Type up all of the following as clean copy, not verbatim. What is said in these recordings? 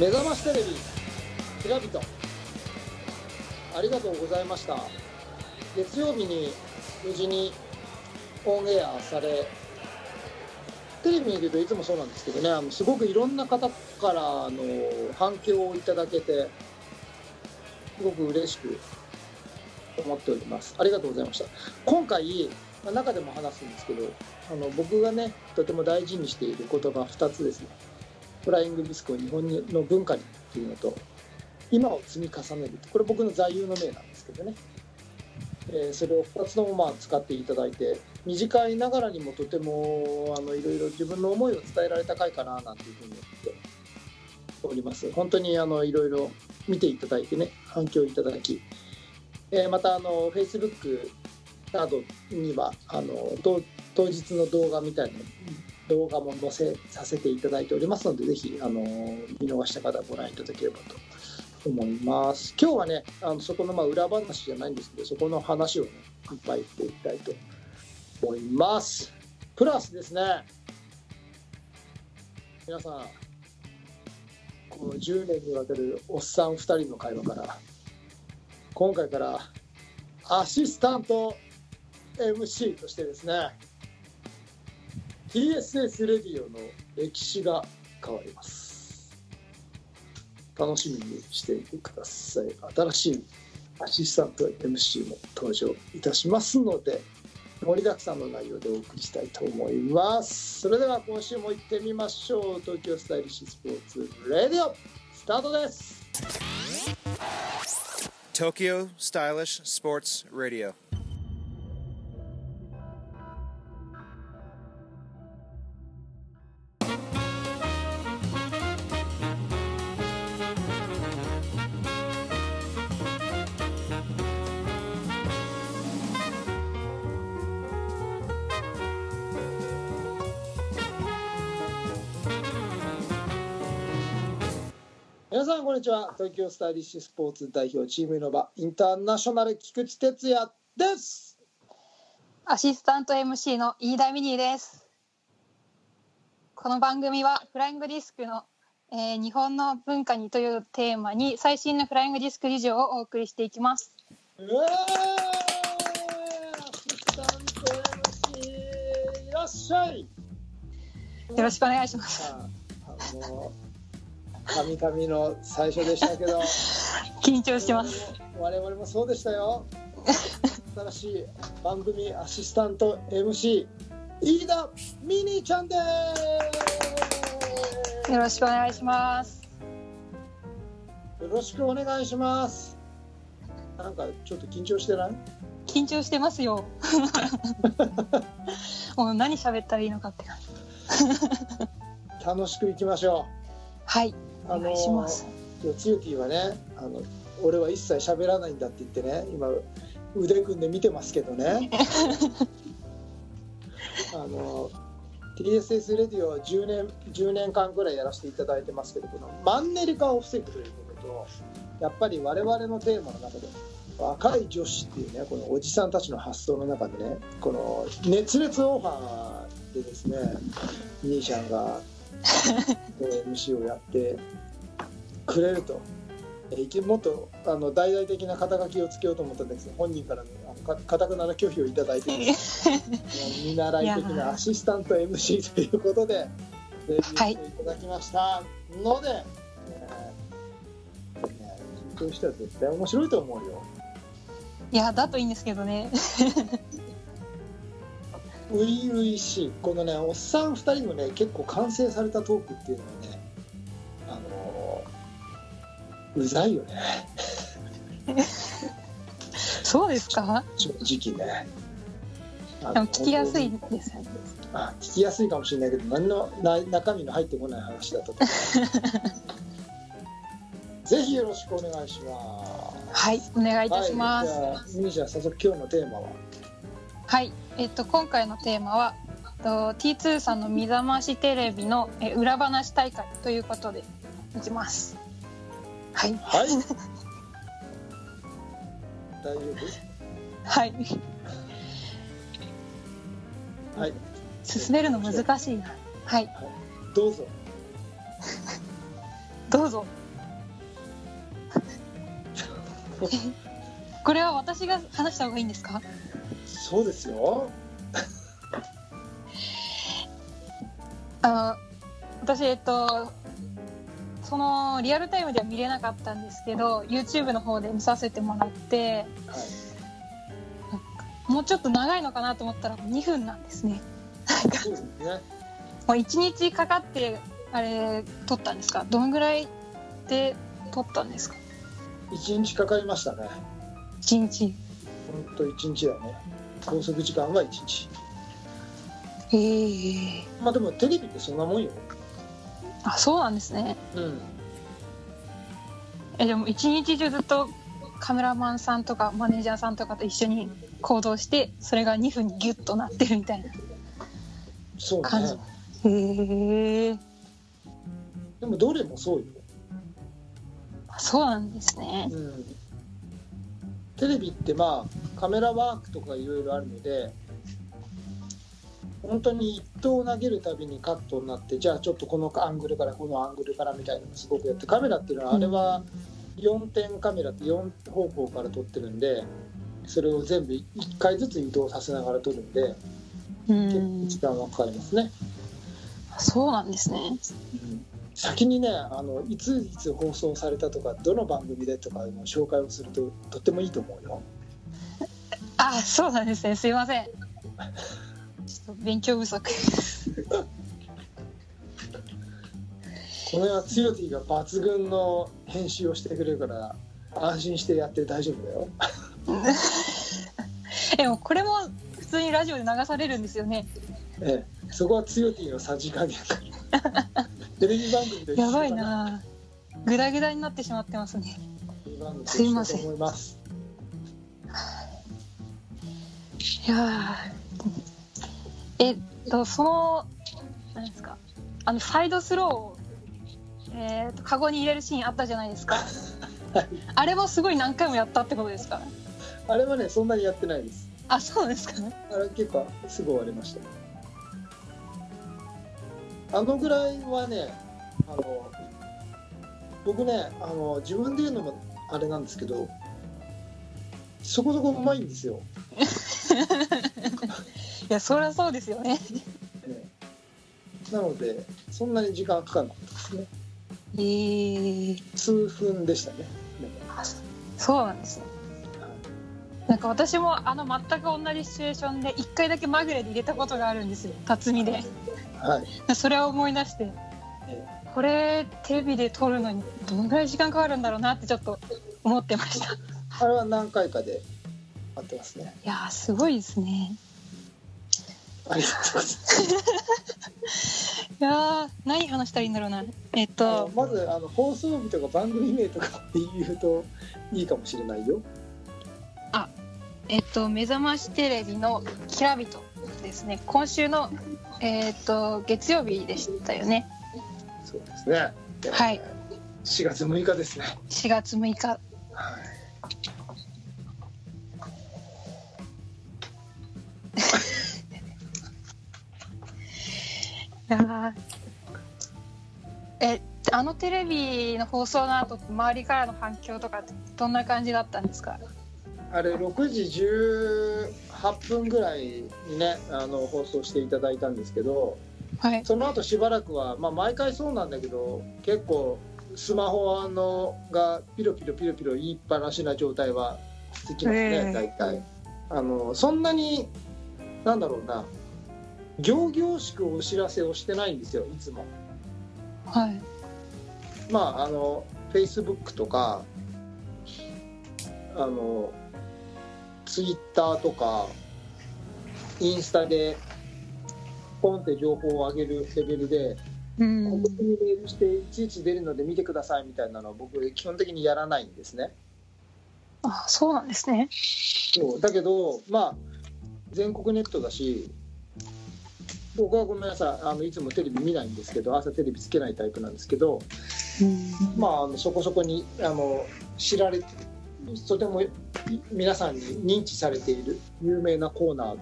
目覚ましテレビキラビト、ありがとうございました。月曜日に無事にオンエアされ、テレビ見るといつもそうなんですけどね、すごくいろんな方からの反響をいただけて、すごく嬉しく思っております。ありがとうございました。今回、中でも話すんですけど、僕がね、とても大事にしている言葉2つですね。フライングディスクを日本の文化にっていうのと、今を積み重ねる。これ僕の座右の銘なんですけどね。それを2つとも使っていただいて、短いながらにもとてもいろいろ自分の思いを伝えられた回かななんていうふうに思っております。本当にいろいろ見ていただいてね、反響いただき、またFacebook などには当日の動画みたいな動画も載せさせていただいておりますので、ぜひ見逃した方はご覧いただければと思います。今日はね、そこの裏話じゃないんですけど、そこの話をね、いっぱいしていきたいと思います。プラスですね、皆さん、この10年にわたるおっさん2人の会話から、今回からアシスタント MC としてですね、TSS レディオの歴史が変わります。楽しみにしていてください。新しいアシスタント MC も登場いたしますので、盛りだくさんの内容でお送りしたいと思います。それでは今週も行ってみましょう。東京スタイリッシュスポーツレディオスタートです。東京スタイリッシュスポーツレディオ、皆さんこんにちは。東京スタイリッシュスポーツ代表チームイノバインターナショナル菊池哲也です。アシスタント MC の飯田美仁です。この番組はフライングディスクの、日本の文化にというテーマに、最新のフライングディスク事情をお送りしていきます。アシスタント MC いらっしゃい。よろしくお願いします。神々の最初でしたけど緊張してます。我々もそうでしたよ。新しい番組アシスタント MC 飯田美仁ちゃんです。よろしくお願いします。よろしくお願いします。なんかちょっと緊張してない？緊張してますよ。もう何喋ったらいいのかって感じ。楽しくいきましょう。はい、お願いします。つゆきーはね、俺は一切喋らないんだって言ってね、今腕組んで見てますけどね。TSS レディオは10年間くらいやらせていただいてますけど、このマンネリ化を防ぐということと、やっぱり我々のテーマの中で若い女子っていうね、このおじさんたちの発想の中でね、この熱烈オファーでですね、兄ちゃんがMC をやってくれると、もっと大々的な肩書きをつけようと思ったんですけど、本人から固くなる拒否をいただいてです、ね、見習い的なアシスタント MC ということでデビューしていただきましたので、はい、緊張したら絶対面白いと思うよ。いやだといいんですけどね。初々しいこのね、おっさん2人のね、結構完成されたトークっていうのはね、うざいよね。そうですか。正直ね、でも聞きやすいですよね。聞きやすいかもしれないけど、何の中身の入ってこない話だったと思う。ぜひよろしくお願いします。はい、お願いいたします。はい、じゃあ早速今日のテーマは、はい、今回のテーマは T2 さんの目覚ましテレビの裏話大会ということでいきます。はい、はい、大丈夫。はい、はい、進めるの難しいな。はい、はい、どうぞ。どうぞ。これは私が話した方がいいんですか？そうですよ。私そのリアルタイムでは見れなかったんですけど YouTube の方で見させてもらって、はい、もうちょっと長いのかなと思ったら2分なんですね。そうですね。もう1日かかってあれ撮ったんですか？どのぐらいで撮ったんですか？1日かかりましたね。1日ほんと1日だね。拘束時間は1日。まあでもテレビってそんなもんよ。あ、そうなんですね。うん。でも一日中ずっとカメラマンさんとかマネージャーさんとかと一緒に行動してそれが2分にギュッとなってるみたいな感じ。そうね。へえ。でもどれもそうよ。そうなんですね。うん。テレビってまあカメラワークとかいろいろあるので。本当に1投投げるたびにカットになってじゃあちょっとこのアングルからこのアングルからみたいなのがすごくやってカメラっていうのはあれは4点カメラって4方向から撮ってるんでそれを全部1回ずつ移動させながら撮るんで結構時間はかかりますね。そうなんですね、うん、先にねいついつ放送されたとかどの番組でとかの紹介をするととってもいいと思うよ。あ、そうなんですね。すいません。ちょっと勉強不足。この辺は強ティが抜群の編集をしてくれるから安心してやって大丈夫だよ。でもこれも普通にラジオで流されるんですよね。ええ、そこは強ティのさじ加減。テレビ番組でやばいな。グダグダになってしまってますね。すいません。いやー。その何ですかサイドスローを、カゴに入れるシーンあったじゃないですか。あれもすごい何回もやったってことですか？あれはねそんなにやってないです。あ、そうですかね。あれ結構すぐ終わりました。あのぐらいはね僕ね自分で言うのもあれなんですけどそこそこうまいんですよ。いやそりゃそうですよね。なのでそんなに時間かかんなかったですね。数分でしたね。そうなんですね。なんか私も全く同じシチュエーションで1回だけまぐれで入れたことがあるんですよ、辰巳で、はい、それを思い出して、これテレビで撮るのにどのぐらい時間かかるんだろうなってちょっと思ってました。あれは何回かで合ってますね。いやすごいですね。ありがとうございます。いや何話したらいいんだろうな。まず放送日とか番組名とかって言うといいかもしれないよ。あ、目覚ましテレビのきらびとですね。今週の月曜日でしたよね。そうですね。はい。4月6日ですね。4月6日。はい。あのテレビの放送の後って周りからの反響とかってどんな感じだったんですか？あれ6時18分ぐらいにね放送していただいたんですけど、はい、その後しばらくは、まあ、毎回そうなんだけど結構スマホがピロピロピロピロ言いっぱなしな状態は続きますね。大体そんなになんだろうな仰々しくお知らせをしてないんですよいつも。はい。まあFacebook とかTwitter とかインスタでポンって情報を上げるレベルで、ここにメールしていちいち出るので見てくださいみたいなのを僕基本的にやらないんですね。あ、そうなんですね。そうだけどまあ全国ネットだし。僕はごめんなさいいつもテレビ見ないんですけど朝テレビつけないタイプなんですけど、まあ、そこそこに知られてとても皆さんに認知されている有名なコーナー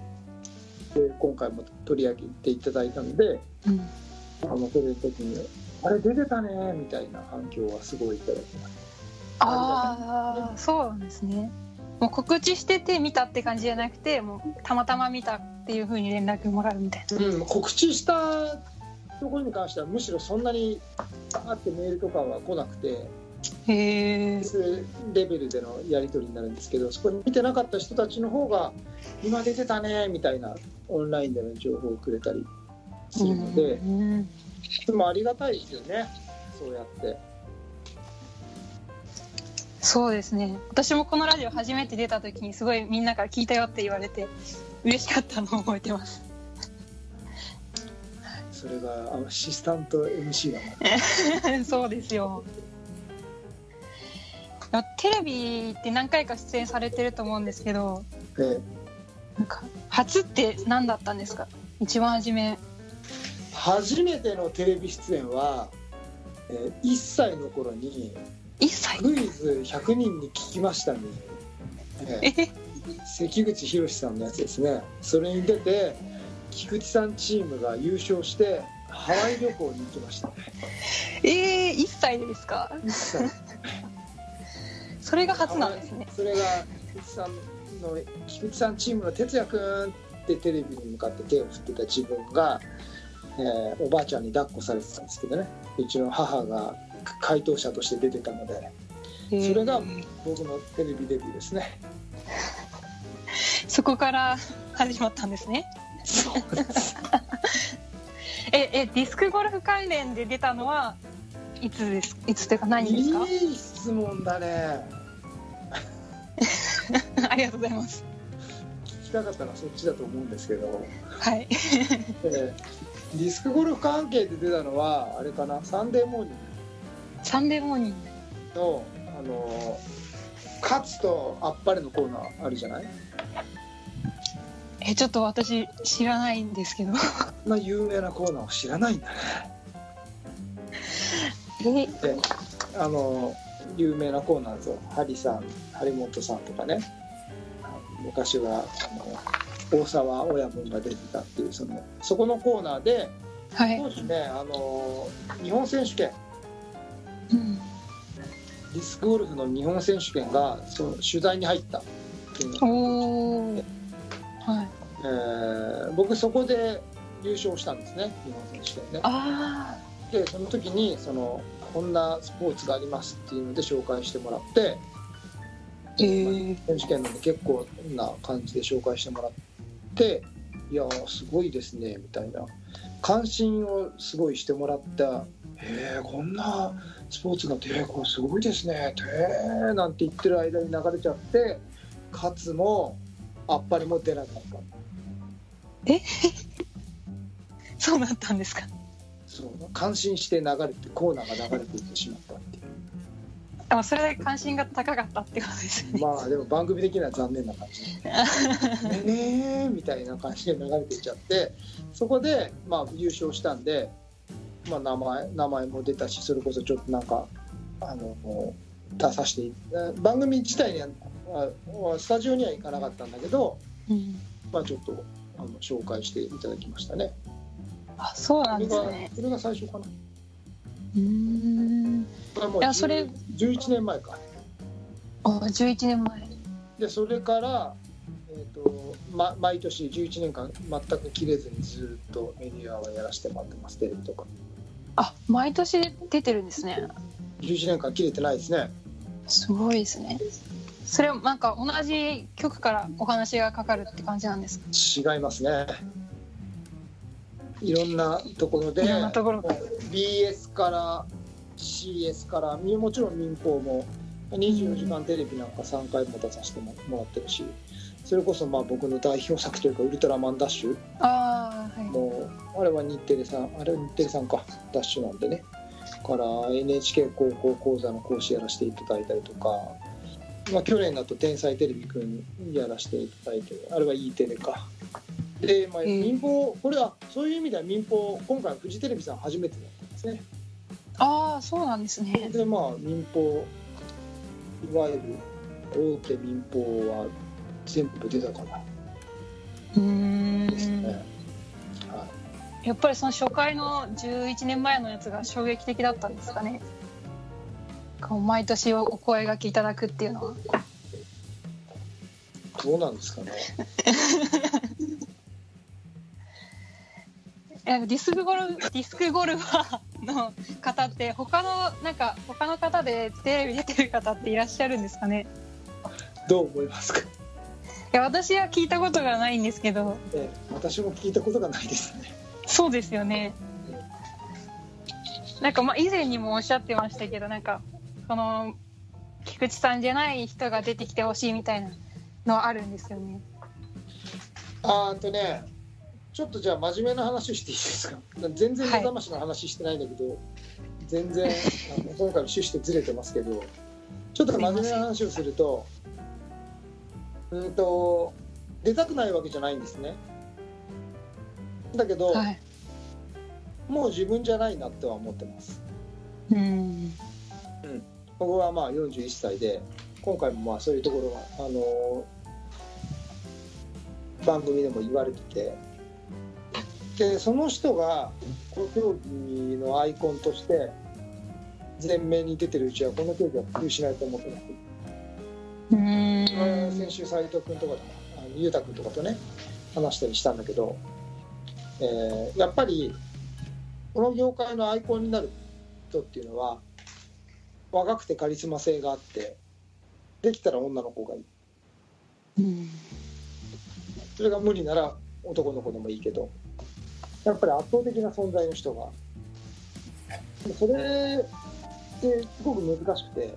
で今回も取り上げていただいたので、載せるときに「あれ出てたね」みたいな反響はすごいいただきます。ああ、そうなんですね。もう告知してて見たって感じじゃなくて、もうたまたま見たっていう風に連絡もらうみたいな。うん、告知したところに関してはむしろそんなにあってメールとかは来なくて、レベルでのやり取りになるんですけど、そこに見てなかった人たちの方が今出てたねみたいなオンラインでの情報をくれたりするので、でもありがたいですよね、そうやって。そうですね、私もこのラジオ初めて出た時にすごいみんなから聞いたよって言われて嬉しかったのを覚えてます。それがアシスタント MC だそうですよ。テレビって何回か出演されてると思うんですけど、なんか初って何だったんですか？一番初めてのテレビ出演は、1歳の頃にクイズ100人に聞きましたね、関口宏さんのやつですね。それに出て菊池さんチームが優勝してハワイ旅行に行きましたね。1歳ですか？1歳それが初なんですね。それが菊池さんチームの哲也くんってテレビに向かって手を振ってた自分が、おばあちゃんに抱っこされてたんですけどね、うちの母が回答者として出てたので、それが僕のテレビデビューですね。そこから始まったんですね。そうですディスクゴルフ関連で出たのいつというか何ですか？いい質問だねありがとうございます。聞きたかったのはそっちだと思うんですけど、はいディスクゴルフ関係で出たのはあれかな、サンデーモーニングの勝つとあっぱれのコーナーあるじゃない。ちょっと私知らないんですけどそんな有名なコーナーを知らないんだね。有名なコーナーですよ。張本さんとかね、昔は大沢親分が出てたっていうそこのコーナーで、当時ね、日本選手権、ディスクゴルフの日本選手権が取材に入ったっていうのが、僕そこで優勝したんですね、日本選手権ね。でその時にこんなスポーツがありますっていうので紹介してもらって、選手権なんで結構な感じで紹介してもらって「いやすごいですね」みたいな関心をすごいしてもらった「こんなスポーツがすごいですね」なんて言ってる間に流れちゃって、勝つもあっぱれも出なかった。そうだったんですか？感心してコーナーが流れていってしまったっていう。それだけ関心が高かったってことですよね。でも番組的には残念な感じねえみたいな感じで流れていっちゃって、そこで優勝したんで、名前も出たし、それこそちょっと出させて、番組自体にはスタジオには行かなかったんだけど、ちょっと紹介していただきましたね。そうなんですね。それが最初かな。いや、それ11年前か。11年前。でそれから、毎年11年間全く切れずにずっとメディアはやらせてもらってます、テレビとか。毎年出てるんですね。11年間切れてないですね。すごいですね。それなんか同じ局からお話がかかるって感じなんですか？違いますね。いろんなところで、BS から CS から、もちろん民放も24時間テレビなんか3回も出させてもらってるし、それこそ僕の代表作というか「ウルトラマンダッシュ」もうあれは日テレさん、ダッシュなんでね、から NHK 高校講座の講師やらせていただいたりとか、去年だと「天才テレビくん」やらせていただいて、あれは E テレか。で民放、これはそういう意味では民放、今回はフジテレビさん初めてだったんですね。そうなんですね。で民放、いわゆる大手民放は全部出たかな。やっぱりその初回の11年前のやつが衝撃的だったんですかね。毎年お声がけいただくっていうのはどうなんですかね。ディスクゴルファーの方って他の方でテレビ出てる方っていらっしゃるんですかね。どう思いますか。いや、私は聞いたことがないんですけど、私も聞いたことがないですね。そうですよね。以前にもおっしゃってましたけど、この菊池さんじゃない人が出てきてほしいみたいなのはあるんですよね。ちょっとじゃあ真面目な話していいですか。全然目覚ましの話してないんだけど、はい、全然今回の趣旨とずれてますけど、ちょっと真面目な話をすると、出たくないわけじゃないんですね。だけど、はい、もう自分じゃないなっては思ってます。僕は41歳で、今回もそういうところは番組でも言われてて、でその人がこの競技のアイコンとして前面に出てるうちはこの競技は普及しないと思ってます。先週斉藤君とか裕太君とかとね話したりしたんだけど、やっぱりこの業界のアイコンになる人っていうのは若くてカリスマ性があって、できたら女の子がいい、それが無理なら男の子でもいいけど、やっぱり圧倒的な存在の人が、それってすごく難しくて、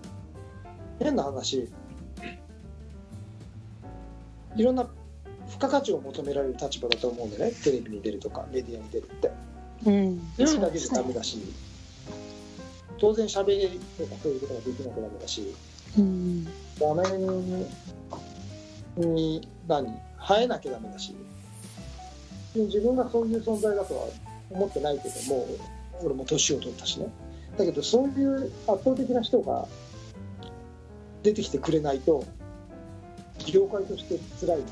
変な話、いろんな付加価値を求められる立場だと思うんでね、テレビに出るとかメディアに出るって、出るだけじゃダメだし、当然しゃべりとかそういうことができなくなるだし、画面に映えなきゃダメだし、自分がそういう存在だとは思ってないけども、俺も年を取ったしね。だけどそういう圧倒的な人が出てきてくれないと業界として辛いなっ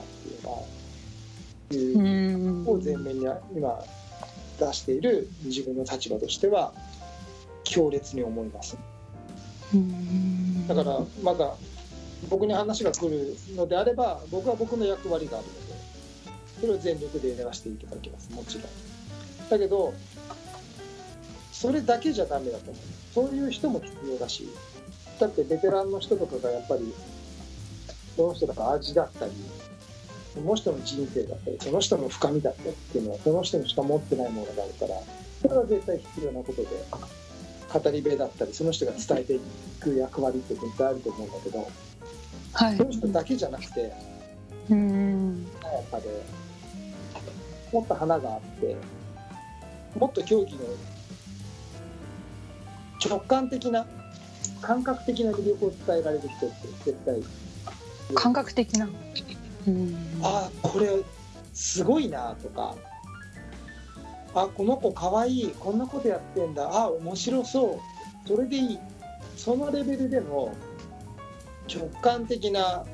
ていうのを前面に今出している自分の立場としては強烈に思います。だからまだ僕に話が来るのであれば、僕は僕の役割があるので、それを全力でやらせていただきます、もちろん。だけどそれだけじゃダメだと思う。そういう人も必要だし、だってベテランの人とかがやっぱりその人とか味だったり、その人の人生だったり、その人の深みだったりっていうのはその人にしか持ってないものがあるから、それは絶対必要なことで、語り部だったりその人が伝えていく役割って絶対あると思うんだけど、はい、その人だけじゃなくて、やっぱりもっと花があって、もっと競技の直感的な感覚的な魅力を伝えられる人って絶対。感覚的な、ああこれすごいなとか、あこの子かわいい、こんなことやってんだ、あ面白そう、それでいい、そのレベルでの直感的な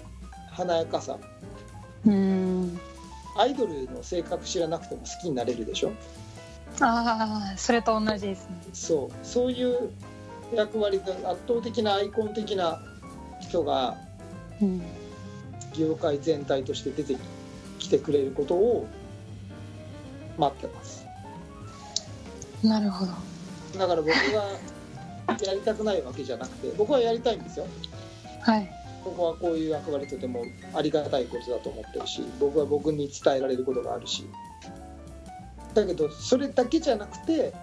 華やかさ。アイドルの性格知らなくても好きになれるでしょ。ああ、それと同じですね。そう、そういう役割で圧倒的なアイコン的な人が業界全体として出てきてくれることを待ってます。なるほど。だから僕がやりたくないわけじゃなくて、僕はやりたいんですよ。はい。僕はこういう役割とてもありがたいことだと思ってるし、僕は僕に伝えられることがあるし、だけどそれだけじゃなくて、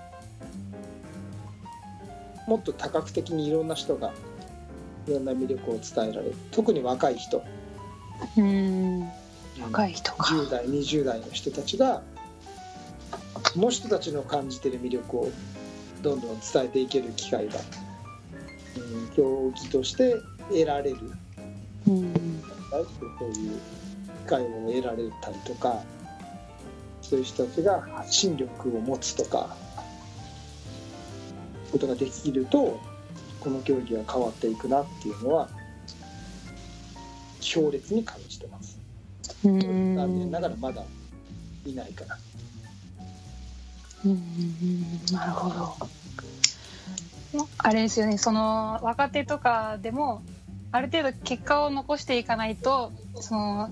もっと多角的にいろんな人がいろんな魅力を伝えられる、特に若い人、若い人か10代20代の人たちが、その人たちの感じてる魅力をどんどん伝えていける機会が、競技として得られる、そういう機会を得られたりとか、そういう人たちが発信力を持つとかことができると、この競技は変わっていくなっていうのは強烈に感じてます。残念ながらまだいないから。なるほど。あれですよね、その若手とかでもある程度結果を残していかないと、その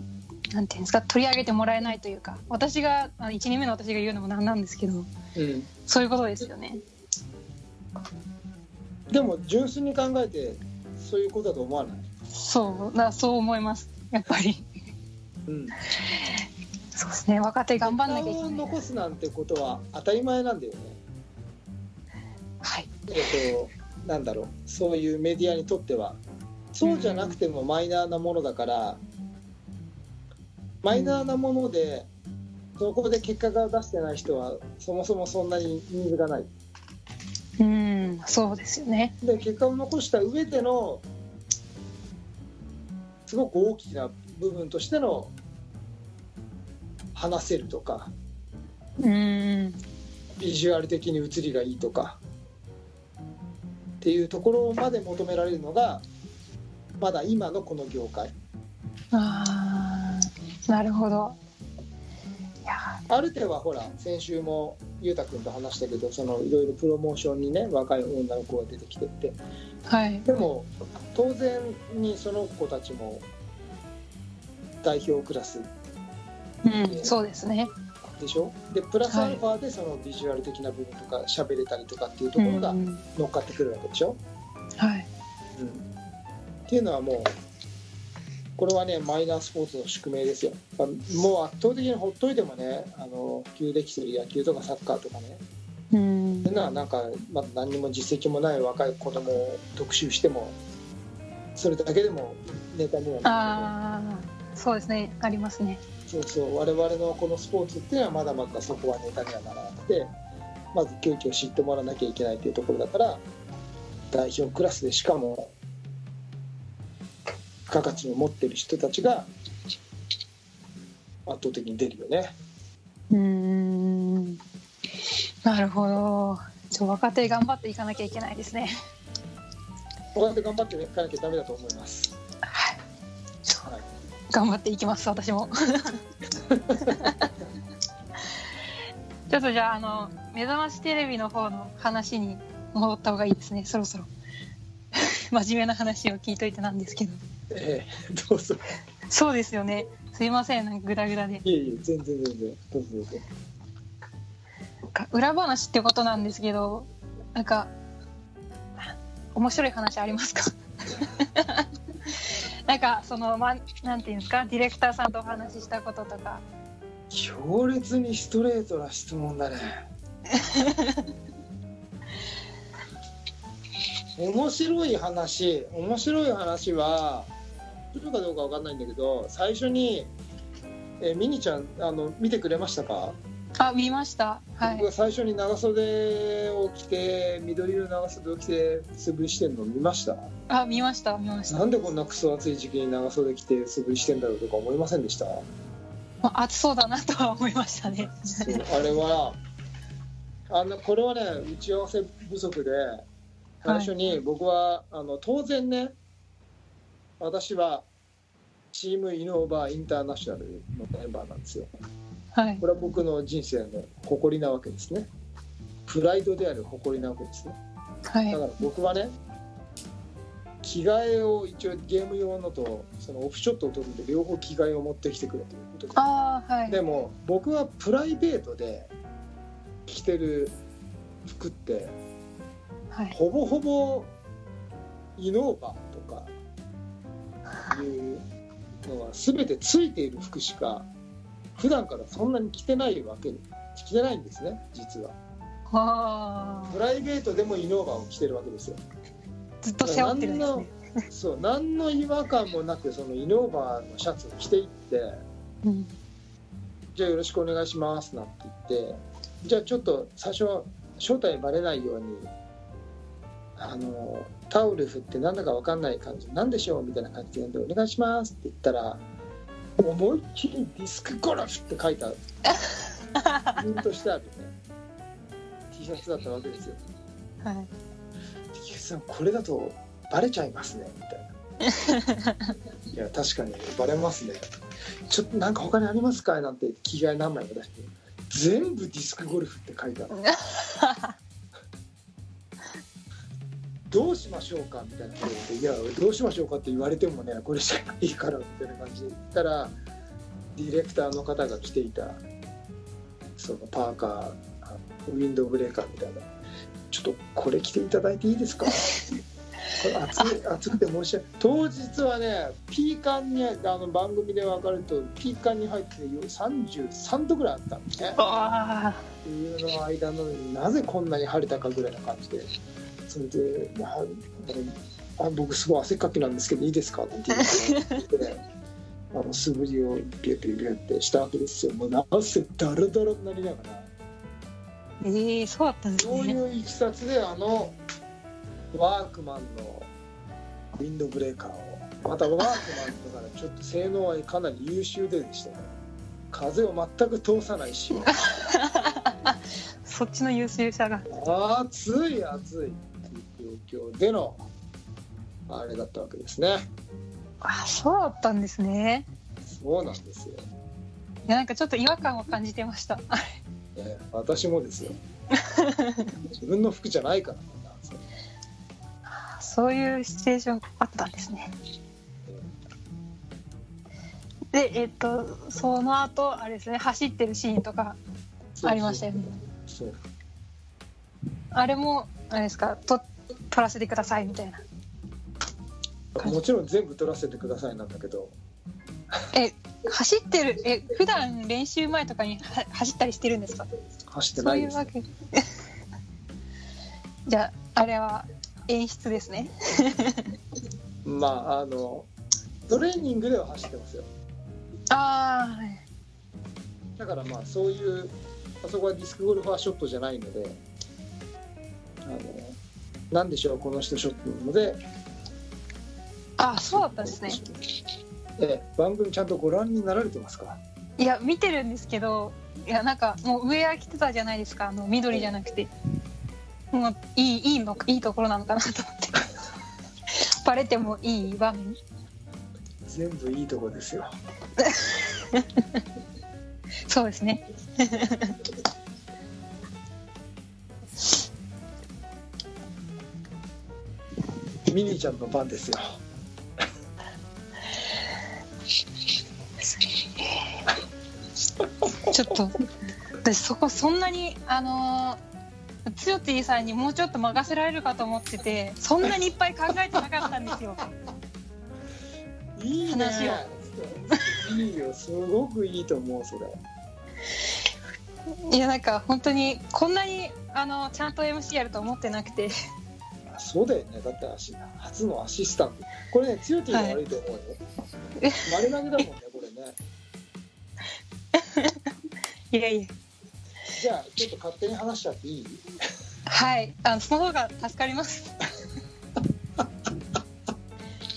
なんていうんですか、取り上げてもらえないというか、私が1年目の私が言うのもなんなんですけど、うん、そういうことですよね。でも純粋に考えてそういうことだと思わない？そうだ、そう思いますやっぱり、うん、そうですね、若手頑張んなきゃいけない。結果を残すなんてことは当たり前なんだよね。はい、なんだろう、そういうメディアにとってはそうじゃなくてもマイナーなものだから、うん、マイナーなものでそこで結果が出してない人はそもそもそんなにニーズがない。そうですよね。で結果を残した上でのすごく大きな部分としての話せるとか、ビジュアル的に映りがいいとかっていうところまで求められるのがまだ今のこの業界。あー、なるほど。いや、ある程度はほら先週も裕太君と話したけど、そのいろいろプロモーションにね、若い女の子が出てきてって、はい、でも当然にその子たちも代表クラス、そうですね、でしょ。でプラスアルファでそのビジュアル的な部分とか喋れたりとかっていうところが乗っかってくるわけでしょ、はい、うん、っていうのはもうこれはね、マイナースポーツの宿命ですよ。もう圧倒的にほっといてもね、普及できてる野球とかサッカーとかね、そんななんか、まあ、何にも実績もない若い子供を特集してもそれだけでもネタにはなるので。そうですね、ありますね。そうそう、我々のこのスポーツっていうのはまだまだそこはネタにはならなくて、まず競技を知ってもらわなきゃいけないっていうところだから、代表クラスでしかも付加価値を持ってる人たちが圧倒的に出るよね。なるほど。若手頑張っていかなきゃいけないですね。若手頑張っていかなきゃダメだと思います。はい。はい、頑張っていきます、私も。ちょっとじゃあ、目覚ましテレビの方の話に戻った方がいいですね。そろそろ真面目な話を聞いといてなんですけど。どうぞ。そうですよね。すいません、なんかグダグダで。いえいえ、全然全然。どうぞどうぞ。なんか裏話ってことなんですけど、なんか面白い話ありますか？なんかその、なんていうんですか、ディレクターさんとお話ししたこととか。強烈にストレートな質問だね。面白い話はどうかどうか分かんないんだけど、最初にミニちゃん見てくれましたか？あ、見ました、はい、僕が最初に長袖を着て、緑色の長袖を着て素振りしてるの見ました？あ、見ました。なんでこんなクソ暑い時期に長袖着て素振りしてんだろうとか思いませんでした？まあ、暑そうだなとは思いましたね。あれはこれはね、打ち合わせ不足で最初に僕は、当然ね、私はチームイノーバーインターナショナルのメンバーなんですよ、はい、これは僕の人生の誇りなわけですね。プライドである誇りなわけですね、はい、だから僕はね、着替えを一応ゲーム用のとそのオフショットを取るんで両方着替えを持ってきてくれということで、あ、はい、でも僕はプライベートで着てる服って、はい、ほぼほぼイノーバーとかいうのは全てついている服しか普段からそんなに着てないんですね、実は。はー。プライベートでもイノーバーを着てるわけですよ。ずっと背負ってるんですね。そう、何の違和感もなくそのイノーバーのシャツを着ていって、うん、じゃあよろしくお願いしますなんて言って、じゃあちょっと最初は正体バレないようにタオル振ってなんだか分かんない感じ、なんでしょうみたいな感じでお願いしますって言ったら、思いっきりディスクゴルフって書いてあるプリントしてあるね T シャツだったわけですよ。はい、菊池さん、これだとバレちゃいますねみたいな。いや確かにバレますね。ちょっとなんか他にありますかなんて着替え何枚も出して、全部ディスクゴルフって書いてあるどうしましょうかみたいなことで、いやどうしましょうかって言われてもね、これしかいいからみたいな感じで言ったら、ディレクターの方が着ていたそのパーカー、ウィンドウブレーカーみたいな、ちょっとこれ着ていただいていいですかこれ 暑くて申し訳ない。当日はね、ピーカンに、番組で分かるとピーカンに入って33度ぐらいあったんですね。あっていうの間の、なぜこんなに晴れたかぐらいな感じで、それで僕すごい汗っかきなんですけどいいですかって言って、ね、素振りをビュービュービューってしたわけですよ。もう汗だらだらになりながら。そうだったんですね。そういういきさつでワークマンのウィンドブレーカーを、またワークマンだからちょっと性能はかなり優秀でしたね。風を全く通さないしそっちの優秀さが暑い状況でのあれだったわけですね。あ、そうだったんですね。そうなんですよ。いや、なんかちょっと違和感を感じてました私もですよ自分の服じゃないから、そういうシチュエーションあったんですね。で、その後あれですね、走ってるシーンとかありましたよね。そうあれもあれですか、撮らせてくださいみたいな。もちろん全部撮らせてくださいなんだけど走ってる普段練習前とかに走ったりしてるんですか？走ってないです、ね、そういうわけじゃあ、あれは演出ですねまあトレーニングでは走ってますよ。ああ、はい。だからまあそういうあそこはディスクゴルファーショットじゃないので、なんでしょう、この人ショットなので。あ、そうだったんですね。番組ちゃんとご覧になられてますか？いや、見てるんですけど、いや、なんかもうウエア着てたじゃないですか、緑じゃなくて。もういいところなのかなと思ってバレてもいい場面、全部いいところですよそうですねミニーちゃんの番ですよちょっと私そこそんなにつよてぃさんにもうちょっと任せられるかと思ってて、そんなにいっぱい考えてなかったんですよいいね、話をいいよ、すごくいいと思うそれ。いや、なんか本当にこんなにちゃんと MC やると思ってなくて。あ、そうだよね。だって初のアシスタント、これね、つよてぃが悪いと思うよ、はい、丸投げだもんねこれねいやいや、じゃあちょっと勝手に話しちゃっていい？はい、その方が助かります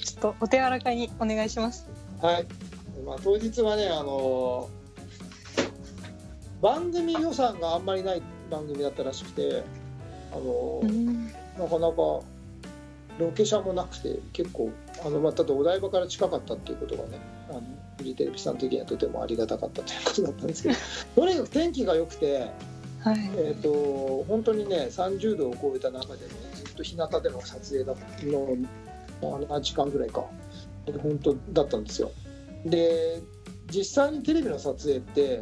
ちょっとお手柔らかにお願いします。はい、当日はね、番組予算があんまりない番組だったらしくて、なかなかロケ車もなくて、結構ただお台場から近かったっていうことがね、フジテレビさん的にはとてもありがたかったということだったんですけどとにかく天気が良くて、はい、本当にね30度を超えた中で、ね、ずっと日向での撮影だの7時間ぐらいか本当だったんですよ。で、実際にテレビの撮影って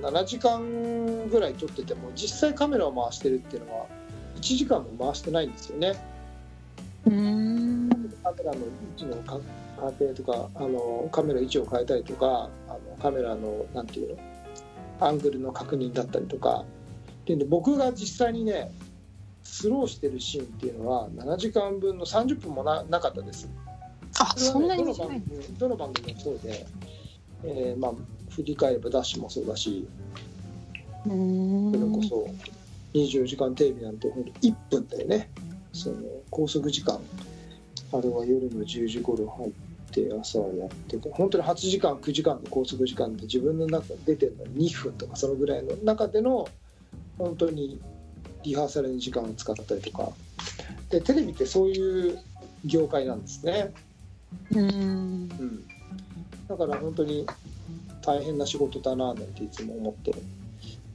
7時間ぐらい撮ってても、実際カメラを回してるっていうのは1時間も回してないんですよね。カメラの位置の過程とかカメラ位置を変えたりとか、カメラのなんていうのアングルの確認だったりとかで、僕が実際にねスローしてるシーンっていうのは7時間分の30分も なかったです。あ、そんなに短い。どの番組もそうで、まあ、振り返ればダッシュもそうだし、それこそ24時間テレビなんてほんと1分だよね。その拘束時間、あれは夜の10時頃入って朝やってて、本当に8時間9時間の拘束時間で、自分の中出てるのに2分とかそのぐらいの中での本当にリハーサルに時間を使ったりとかで、テレビってそういう業界なんですね。だから本当に大変な仕事だななんていつも思って、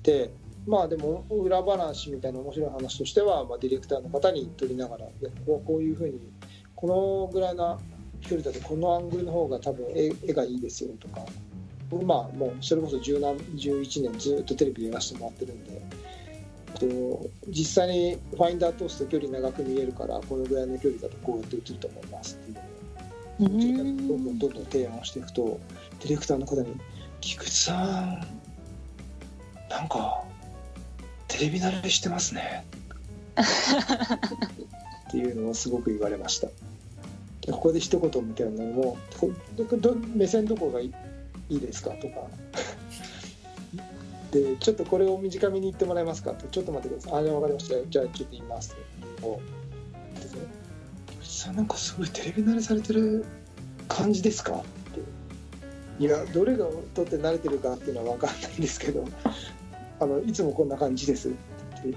て、まあでも裏話みたいな面白い話としては、まあ、ディレクターの方に取りながら、いやこういうふうにこのぐらいな距離だとこのアングルの方が多分絵がいいですよとか、まあもうそれこそ11年ずっとテレビでやらせてもらってるんで、実際にファインダー通すと距離長く見えるからこのぐらいの距離だとこうやって映ると思いますっていうのをどんどん提案をしていくと、ディレクターの方に「菊池さんなんかテレビ慣れしてますね」っていうのをすごく言われました。でここで一言みたいなのも「目線どこがいいですか?」とかで「ちょっとこれを短めに言ってもらえますか?」って「ちょっと待ってください」「あ、じゃあ分かりました、じゃあちょっと言います」ってこうですね。なんかすごいテレビ慣れされてる感じですかって。いや、どれが撮って慣れてるかっていうのは分かんないんですけど、いつもこんな感じですって。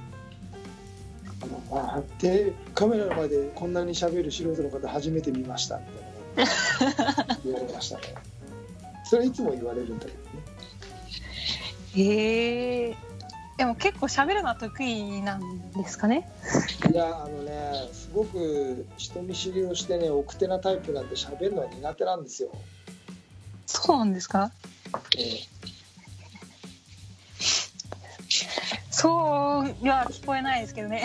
でカメラの前でこんなに喋る素人の方初めて見ましたみたいな言われましたね。それはいつも言われるんだけどね。でも結構喋るのは得意なんですかね。いやすごく人見知りをしてね、奥手なタイプなんで喋るのは苦手なんですよ。そうなんですか。そういや聞こえないですけどね。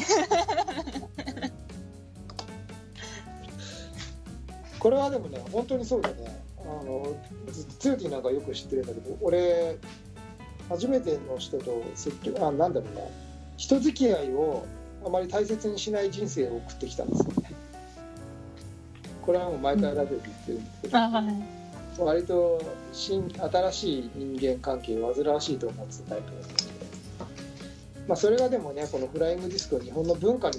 これはでもね本当にそうだね。ツーキーなんかよく知ってるんだけど、俺。初めての人となんだろうな、人付き合いをあまり大切にしない人生を送ってきたんですよね。これはもう毎回ラジオで言ってるんですけど、割と新しい人間関係を煩わしいと思ってたタイプなんですけど、まあ、それがでもね、このフライングディスクを日本の文化に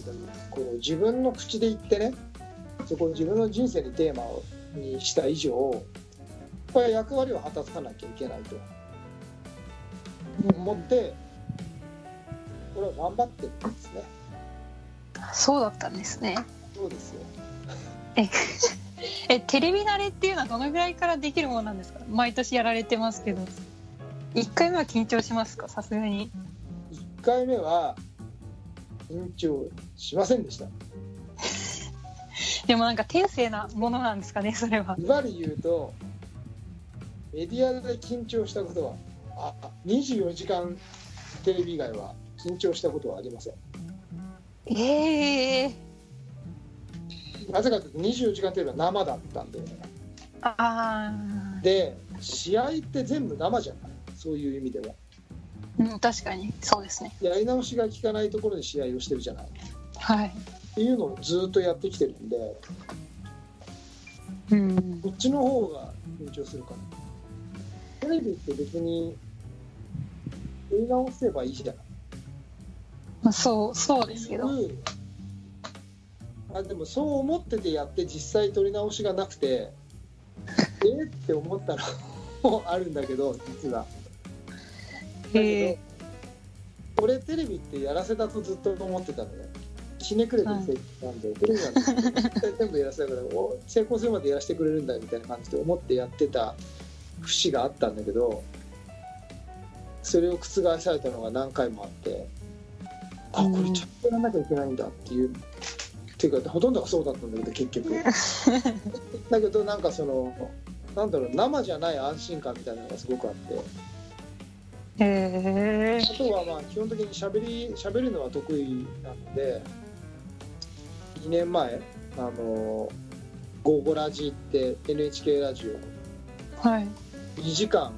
こう自分の口で言ってね、そこを自分の人生にテーマにした以上、これは役割を果たさなきゃいけないと。思ってこれは頑張ってるんですね。そうだったんですね。そうですよ。テレビ慣れっていうのはどのぐらいからできるものなんですか。毎年やられてますけど、1回目は緊張しますか。さすがに1回目は緊張しませんでした。でもなんか天性なものなんですかね、それは。ずばり言うと、メディアで緊張したことは24時間テレビ以外は緊張したことはありません。なぜかというと24時間テレビは生だったんで、で試合って全部生じゃない、そういう意味では、うん、確かにそうですね。やり直しが効かないところで試合をしてるじゃない、はい、っていうのをずっとやってきてるんで、うん、こっちの方が緊張するかな。テレビって別に言い直せばいいじゃない。まあ、そうですけど、でもそう思っててやって実際撮り直しがなくてって思ったのもあるんだけど、実は俺テレビってやらせだとずっと思ってたのね。ひねくれてるなんで、テレビなんで全部やらせだから成功するまでやらせてくれるんだみたいな感じで思ってやってた節があったんだけど、それを覆されたのが何回もあって、あ、これちゃんとやらなきゃいけないんだっていう、っていうかほとんどがそうだったんだけど結局だけどなんかそのなんだろう、生じゃない安心感みたいなのがすごくあって、あとはまあ基本的にしゃべるのは得意なので、2年前ゴーゴラジって NHK ラジオ、はい、2時間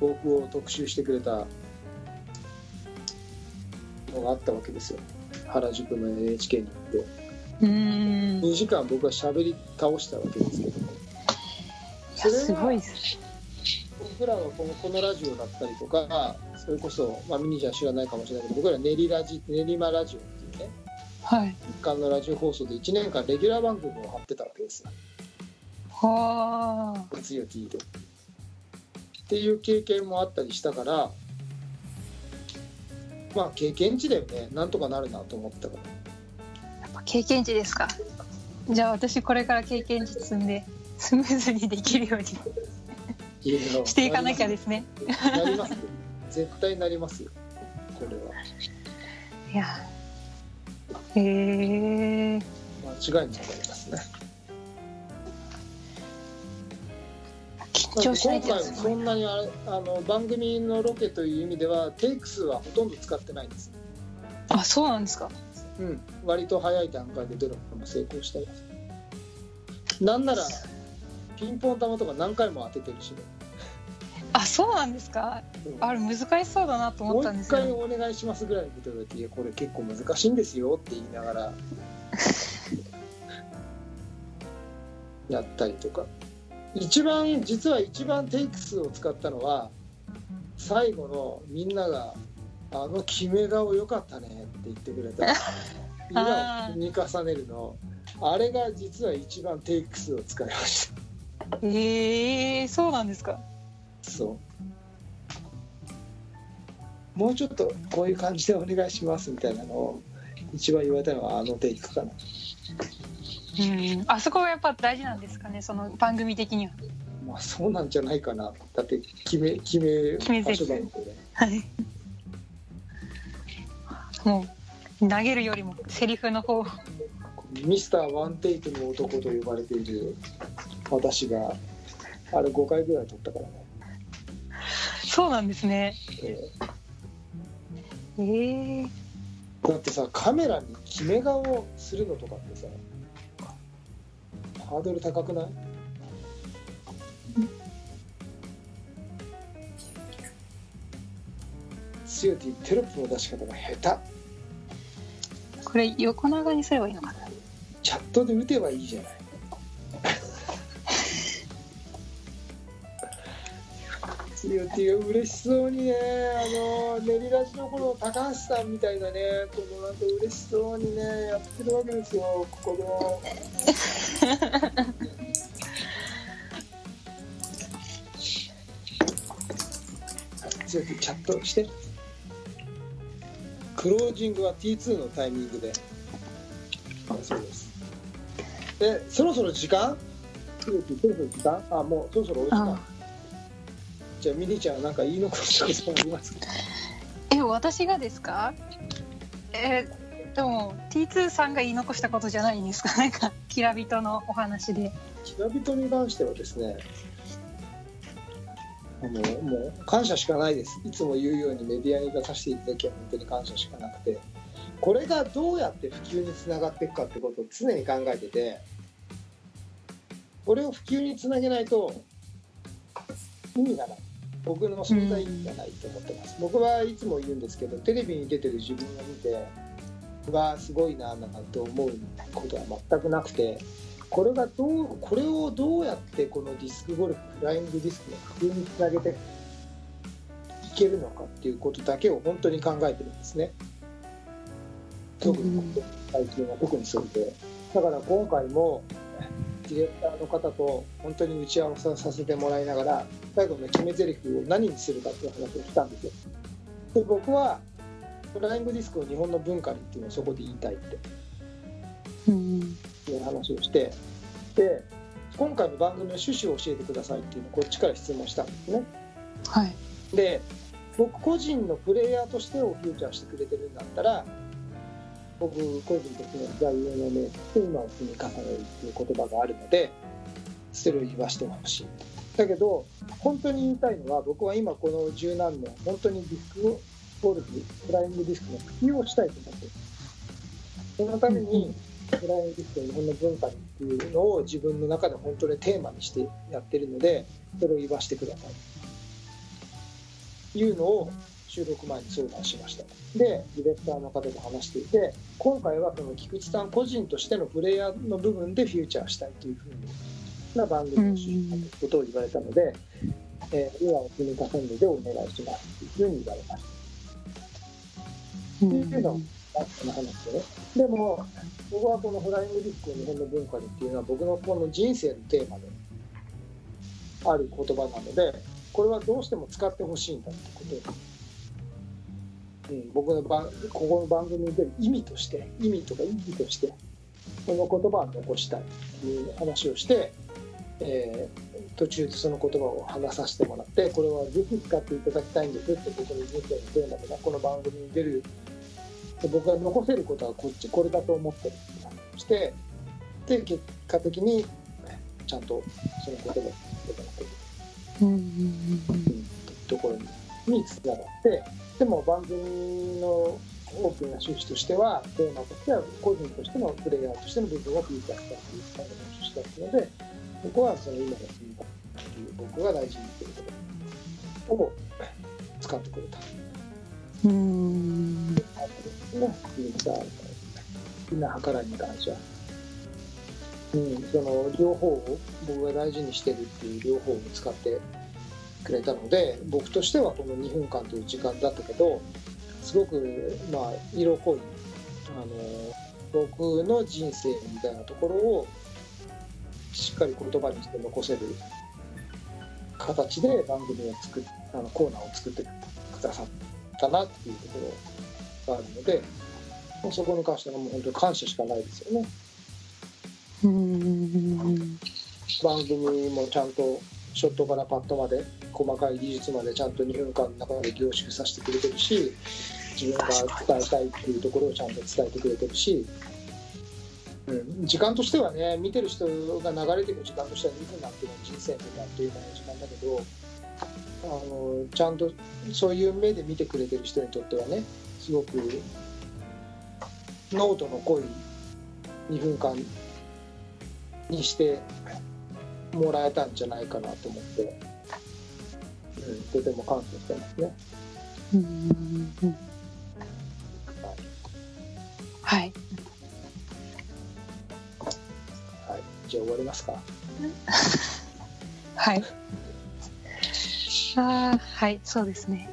僕を特集してくれたのがあったわけですよ。原宿の NHK に行って2時間僕は喋り倒したわけですけど、それはすごいですね。僕らのこのラジオだったりとか、それこそ、まあ、ミニちゃん知らないかもしれないけど、僕ら練馬ラジオっていうね、はい、一貫のラジオ放送で1年間レギュラー番組を張ってたわけですよ。はあ、月曜日でっていう経験もあったりしたから、まあ経験値だよね、なんとかなるなと思ったから。やっぱ経験値ですか。じゃあ私これから経験値積んでスムーズにできるようにしていかなきゃですね。なりますよ、絶対なりますよ。いやへえー、間違いなくありますね。今回そんなに番組のロケという意味ではテイク数はほとんど使ってないんです。あ、そうなんですか。うん、割と早い段階でドロップも成功したり、なんならピンポン玉とか何回も当ててるし、ね、あ、そうなんですか、うん、あれ難しそうだなと思ったんですけど、もう一回お願いしますぐらいのことだけ、これ結構難しいんですよって言いながらやったりとか。実は一番テイク数を使ったのは最後のみんながあの決め顔良かったねって言ってくれた色を積み重ねるの、あれが実は一番テイク数を使いました。そうなんですか。そう、もうちょっとこういう感じでお願いしますみたいなのを一番言われたのはあのテイクかな。うん、あそこがやっぱ大事なんですかね、その番組的には。まあそうなんじゃないかな、だって決め場所だもんね。はい。もう投げるよりもセリフの方。ミスターワンテイクの男と呼ばれている私があれ5回ぐらい撮ったからね。そうなんですね。だってさ、カメラに決め顔をするのとかってさ、ハードル高くない？スヨティテロップの出し方が下手。これ横長にすればいいのかな。チャットで打てばいいじゃない。スヨティが嬉しそうにね、練り出しの頃の高橋さんみたいなね、このなんか嬉しそうにねやってるわけですよ、この。強くチャットして。クロージングは T2 のタイミングで。そうです。で、そろそろ時間？そろそろ時間？あ、もうそろそろお時間。じゃあミリちゃん、なんか言い残したことありますか？私がですか？でも T2 さんが言い残したことじゃないんですか。なんかキラビトのお話で、キラビトに関してはですね、もう感謝しかないです。いつも言うようにメディアに出させていただきは本当に感謝しかなくて、これがどうやって普及につながっていくかってことを常に考えてて、これを普及につなげないと意味がない、僕の存在意義がないと思ってます。僕はいつも言うんですけど、テレビに出てる自分を見てがすごいななんて思うことは全くなくて、これをどうやってこのディスクゴルフ、フライングディスクの普及につなげていけるのかっていうことだけを本当に考えてるんですね。特に最近は特にそうで、だから今回もディレクターの方と本当に打ち合わせさせてもらいながら、最後の決め台詞を何にするかっていう話をしたんですよ。で、僕はフライングディスクを日本の文化にっていうのをそこで言いたいって、いう話をして、で今回の番組の趣旨を教えてくださいっていうのをこっちから質問したんですね。はい、で僕個人のプレイヤーとしてをフィーチャーしてくれてるんだったら、僕個人的に座右の銘と今を積み重ねるっていう言葉があるので、それを言わせてほしい。だけど本当に言いたいのは、僕は今この十何年本当にディスクをゴルフ、フライングディスクの普及をしたいと思っています。そのためにフライングディスクを日本の文化にっていうのを自分の中で本当にテーマにしてやってるので、それを言わせてくださいいうのを収録前に相談しました。でディレクターの方と話していて、今回はこの菊池さん個人としてのプレイヤーの部分でフューチャーしたいというふうな番組の主人公のことを言われたので、今お気にかけんでお願いしますというふうに言われました。っていうのがこの話でね。でも僕はこのフライングディスクを日本の文化にっていうのは、僕のこの人生のテーマである言葉なので、これはどうしても使ってほしいんだってこと、僕のここの番組に出る意義としてこの言葉は残したいっていう話をして、途中でその言葉を話させてもらって、これはぜひ使っていただきたいんですって、僕の人生のテーマでこの番組に出るで僕が残せることはこれだと思ってるってしてで結果的にちゃんとそのこともところにつながってでも番組の大きな趣旨としてはテーマとしては個人としてのプレイヤーとしての部分をフィーチャーしたという感じの趣旨だったので僕はその今の僕が大事にしていることを使ってくれた。みんな計らいに関しては、その両方を僕が大事にしてるっていう両方を使ってくれたので僕としてはこの2分間という時間だったけどすごくまあ色濃い僕の人生みたいなところをしっかり言葉にして残せる形で番組をコーナーを作ってくださったなっていうところがあるのでそこに関してはもう本当に感謝しかないですよね。番組もちゃんとショットからパッドまで細かい技術までちゃんと2分間の中で凝縮させてくれてるし自分が伝えたいっていうところをちゃんと伝えてくれてるし、時間としてはね見てる人が流れていく時間としては2分なんていうのは人生とかっていう時間だけどちゃんとそういう目で見てくれてる人にとってはねすごく濃度の濃い2分間にしてもらえたんじゃないかなと思って、とても感謝してますね。はい、はい、じゃあ終わりますか。はいはいそうですね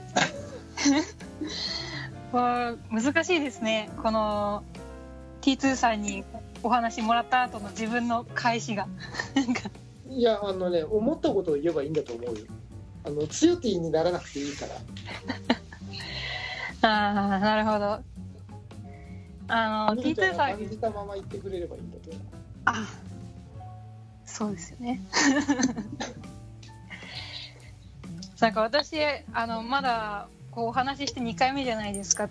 難しいですねこの T2 さんにお話もらった後の自分の返しがいや思ったことを言えばいいんだと思うよ。強ティーにならなくていいからあーなるほどT2 さん感じたまま言ってくれればいいんだと思う。あそうですよねなんか私まだこうお話しして2回目じゃないですか、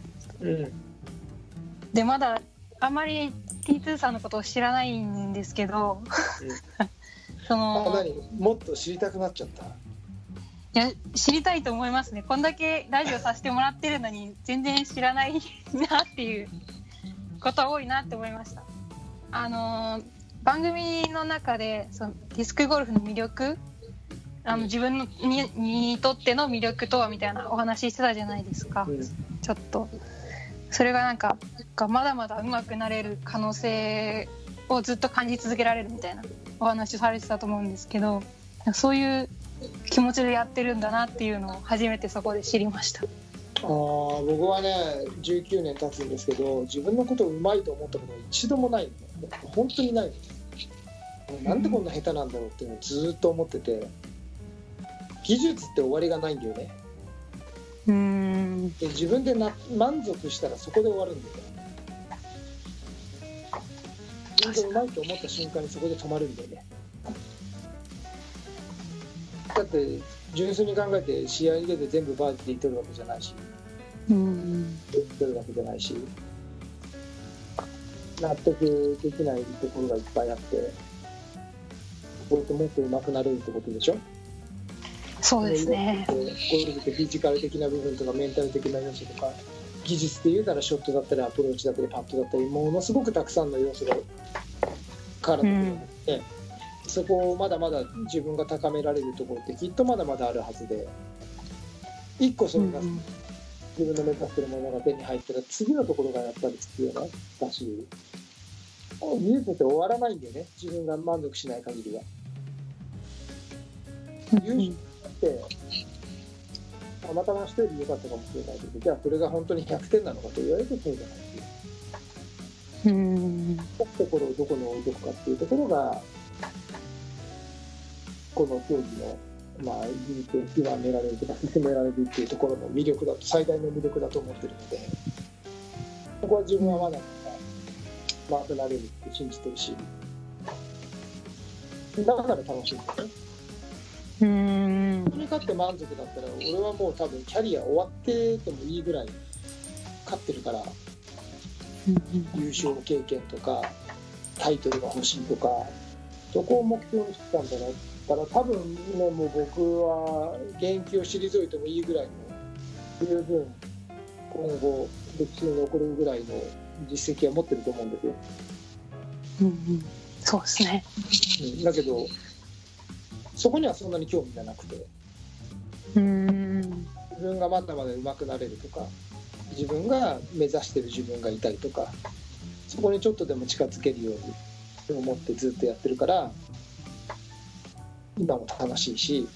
でまだあまり T2 さんのことを知らないんですけど、もっと知りたくなっちゃった。いや知りたいと思いますね。こんだけラジオさせてもらってるのに全然知らないなっていうことは多いなって思いました。番組の中でそのディスクゴルフの魅力自分のにとっての魅力とはみたいなお話ししてたじゃないですか、ちょっとそれがなんかまだまだ上手くなれる可能性をずっと感じ続けられるみたいなお話されてたと思うんですけどそういう気持ちでやってるんだなっていうのを初めてそこで知りました。僕はね19年経つんですけど自分のことをうまいと思ったことは一度もないの本当にないのなんでこんな下手なんだろうっていうのをずっと思ってて技術って終わりがないんだよね。で自分で満足したらそこで終わるんだよ。本当にうまいと思った瞬間にそこで止まるんだよね。だって純粋に考えて試合で全部バーディー取るわけじゃないし、取るわけじゃないし、納得できないところがいっぱいあって、これともっと上手くなれるってことでしょ。そうですね。ゴルフってフィジカル的な部分とかメンタル的な要素とか。技術で言うならショットだったりアプローチだったりパットだったりものすごくたくさんの要素が絡んでくるので、そこをまだまだ自分が高められるところってきっとまだまだあるはずで一個それが自分の目指してるものが手に入ったら次のところがやっぱり必要だし技術って終わらないんだよね自分が満足しない限りは。たまたま一人で良かったかもしれないけどじゃあそれが本当に100点なのかと言われるとそうじゃないっていうところをどこに置いておくかっていうところがこの競技のまあ技術を極められるとか進められるっていうところの魅力だと最大の魅力だと思ってるのでそこは自分はまだまあなれるって信じてるしだから楽しいんですね。それ勝って満足だったら俺はもう多分キャリア終わっててもいいぐらい勝ってるから優勝経験とかタイトルが欲しいとか、そこを目標にしてたんじゃないから、多分、ね、もう僕は現役を退いてもいいぐらいの、十分今後歴史に残るぐらいの実績は持ってると思うんですよ。うんうん、そうですね。だけどそこにはそんなに興味がなくて、自分がまだまだ上手くなれるとか、自分が目指してる自分がいたりとか、そこにちょっとでも近づけるように思ってずっとやってるから、今も楽しいし、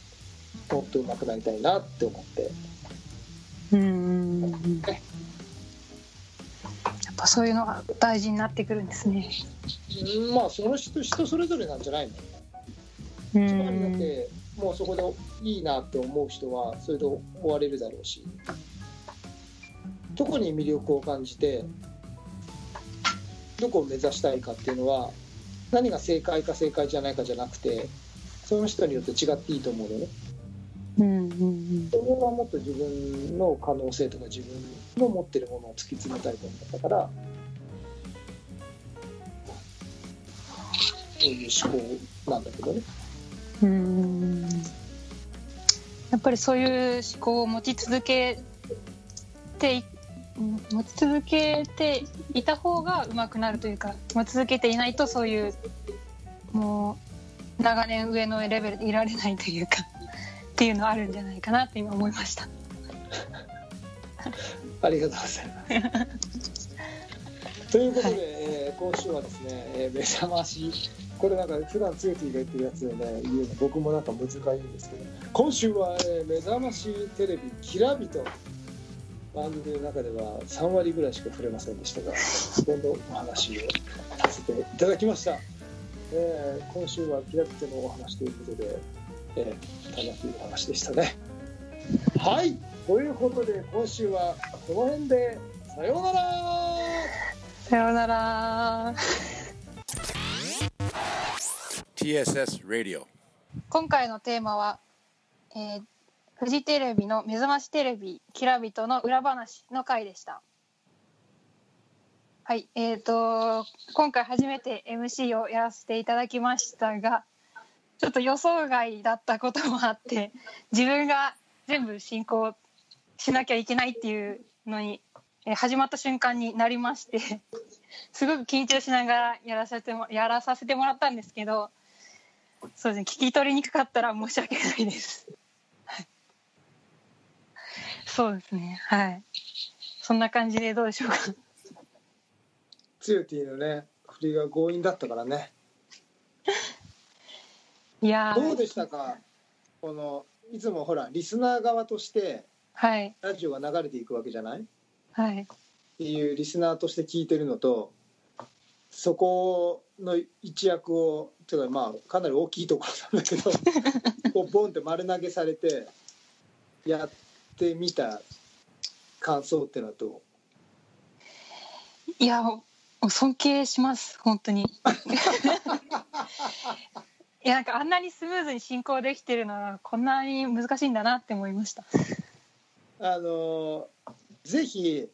もっと上手くなりたいなって思って。ね、やっぱそういうのが大事になってくるんですね。まあその人それぞれなんじゃないの。つまりだってもうそこでいいなって思う人はそれで終われるだろうし、どこに魅力を感じてどこを目指したいかっていうのは、何が正解か正解じゃないかじゃなくて、その人によって違っていいと思うのね。それはもっと自分の可能性とか自分の持ってるものを突き詰めたいと思ったから、そういう思考なんだけどね。やっぱりそういう思考を持ち続けていた方が上手くなるというか、持ち続けていないとそういうもう長年上のレベルでいられないというかっていうのあるんじゃないかなって今思いました。ありがとうございます。ということで、はい、今週はですね、目覚まし、これなんか普段つゆてぃが言ってるやつをね言うの僕もなんか難しいんですけど、今週は、目覚ましテレビきらびと番組の中では3割ぐらいしか触れませんでしたが、今度お話をさせていただきました。今週はきらびとのお話ということで、楽しいお話でしたね。はい、ということで今週はこの辺でさようなら。さようなら。TSS Radio。今回のテーマは、フジテレビの目覚ましテレビきらびとの裏話の回でした。はい、今回初めて MC をやらせていただきましたが、ちょっと予想外だったこともあって、自分が全部進行しなきゃいけないっていうのに始まった瞬間になりまして、すごく緊張しながらやらさせてもらったんですけど、そうですね、聞き取りにくかったら申し訳ないです。そうですね、はい。そんな感じでどうでしょうか。つゆてぃのね、振りが強引だったからね。いやどうでしたか。このいつもほらリスナー側として、はい、ラジオが流れていくわけじゃない、はい、っていうリスナーとして聞いてるのと、そこの一役をちょっとまあかなり大きいところなんだけどこうボンって丸投げされてやってみた感想ってのはどう？いや尊敬します本当に。いやなんかあんなにスムーズに進行できてるのはこんなに難しいんだなって思いました。ぜひ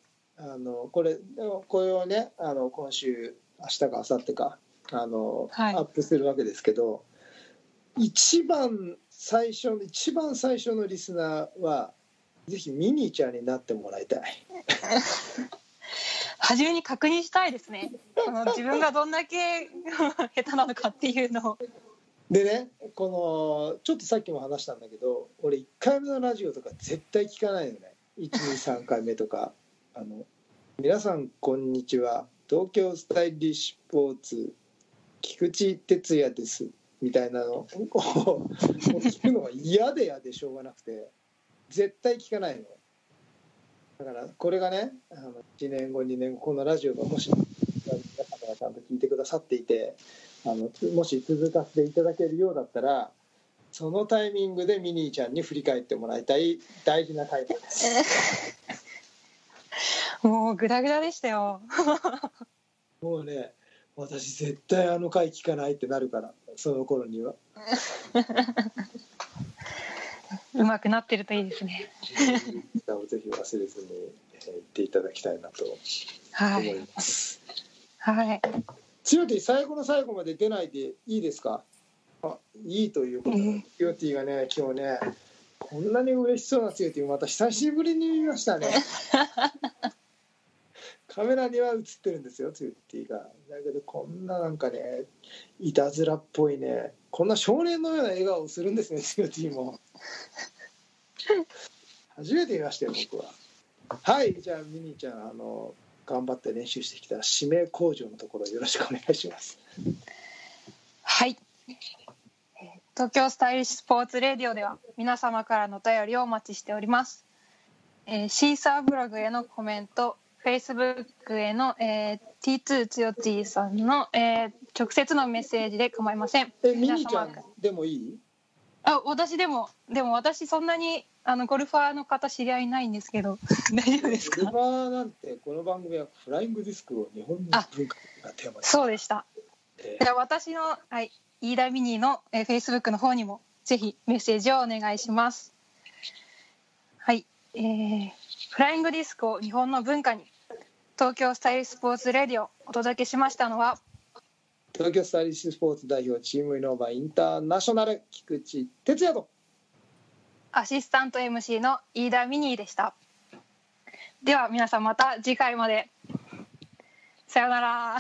これをね今週明日か明後日かはい、アップするわけですけど、一番最初のリスナーはぜひミニーちゃんになってもらいたい。初めに確認したいですね。自分がどんだけ下手なのかっていうのを。でね、このちょっとさっきも話したんだけど、俺1回目のラジオとか絶対聞かないよね。 1,2,3 回目とか皆さんこんにちは、東京スタイリッシュポーツ菊池哲也ですみたいなのを聞くのが嫌でしょうがなくて絶対聞かないの。だからこれがね1年後2年後このラジオがもし皆様がちゃんと聞いてくださっていてもし続かせていただけるようだったら、そのタイミングでミニーちゃんに振り返ってもらいたい大事な回です。もうグダグダでしたよ。もうね私絶対回聞かないってなるから、その頃には。うまくなってるといいですね。ぜひ忘れずに言っていただきたいなと思います。はいはい、ツヨティ最後の最後まで出ないでいいですか？あ、いいということで、ツヨティがね今日ねこんなに嬉しそうなツヨティまた久しぶりに見ましたね。カメラには映ってるんですよツヨティが。だけどこんななんかねいたずらっぽいねこんな少年のような笑顔をするんですねツヨティも。初めて見ましたよ僕は。はいじゃあミニーちゃん頑張って練習してきた指名工場のところよろしくお願いします。はい東京スタイリッシュスポーツレディオでは皆様からのお便りをお待ちしております、シーサーブログへのコメント Facebook への、T2 つよちぃさんの、直接のメッセージで構いません。ミニちゃんでもいい？あ私でも私そんなにゴルファーの方知り合いないんですけど大丈夫ですか？ゴルファーなんてこの番組はフライングディスクを日本の文化がテーマです。そうでした、じゃあ私の、はい、飯田ミニの、Facebook の方にもぜひメッセージをお願いします、はいフライングディスクを日本の文化に東京スタイリッシュスポーツレディオをお届けしましたのは東京スタイリッシュスポーツ代表チームイノーバインターナショナル菊池哲也とアシスタント MC の飯田ミニーでした。では皆さんまた次回までさよなら。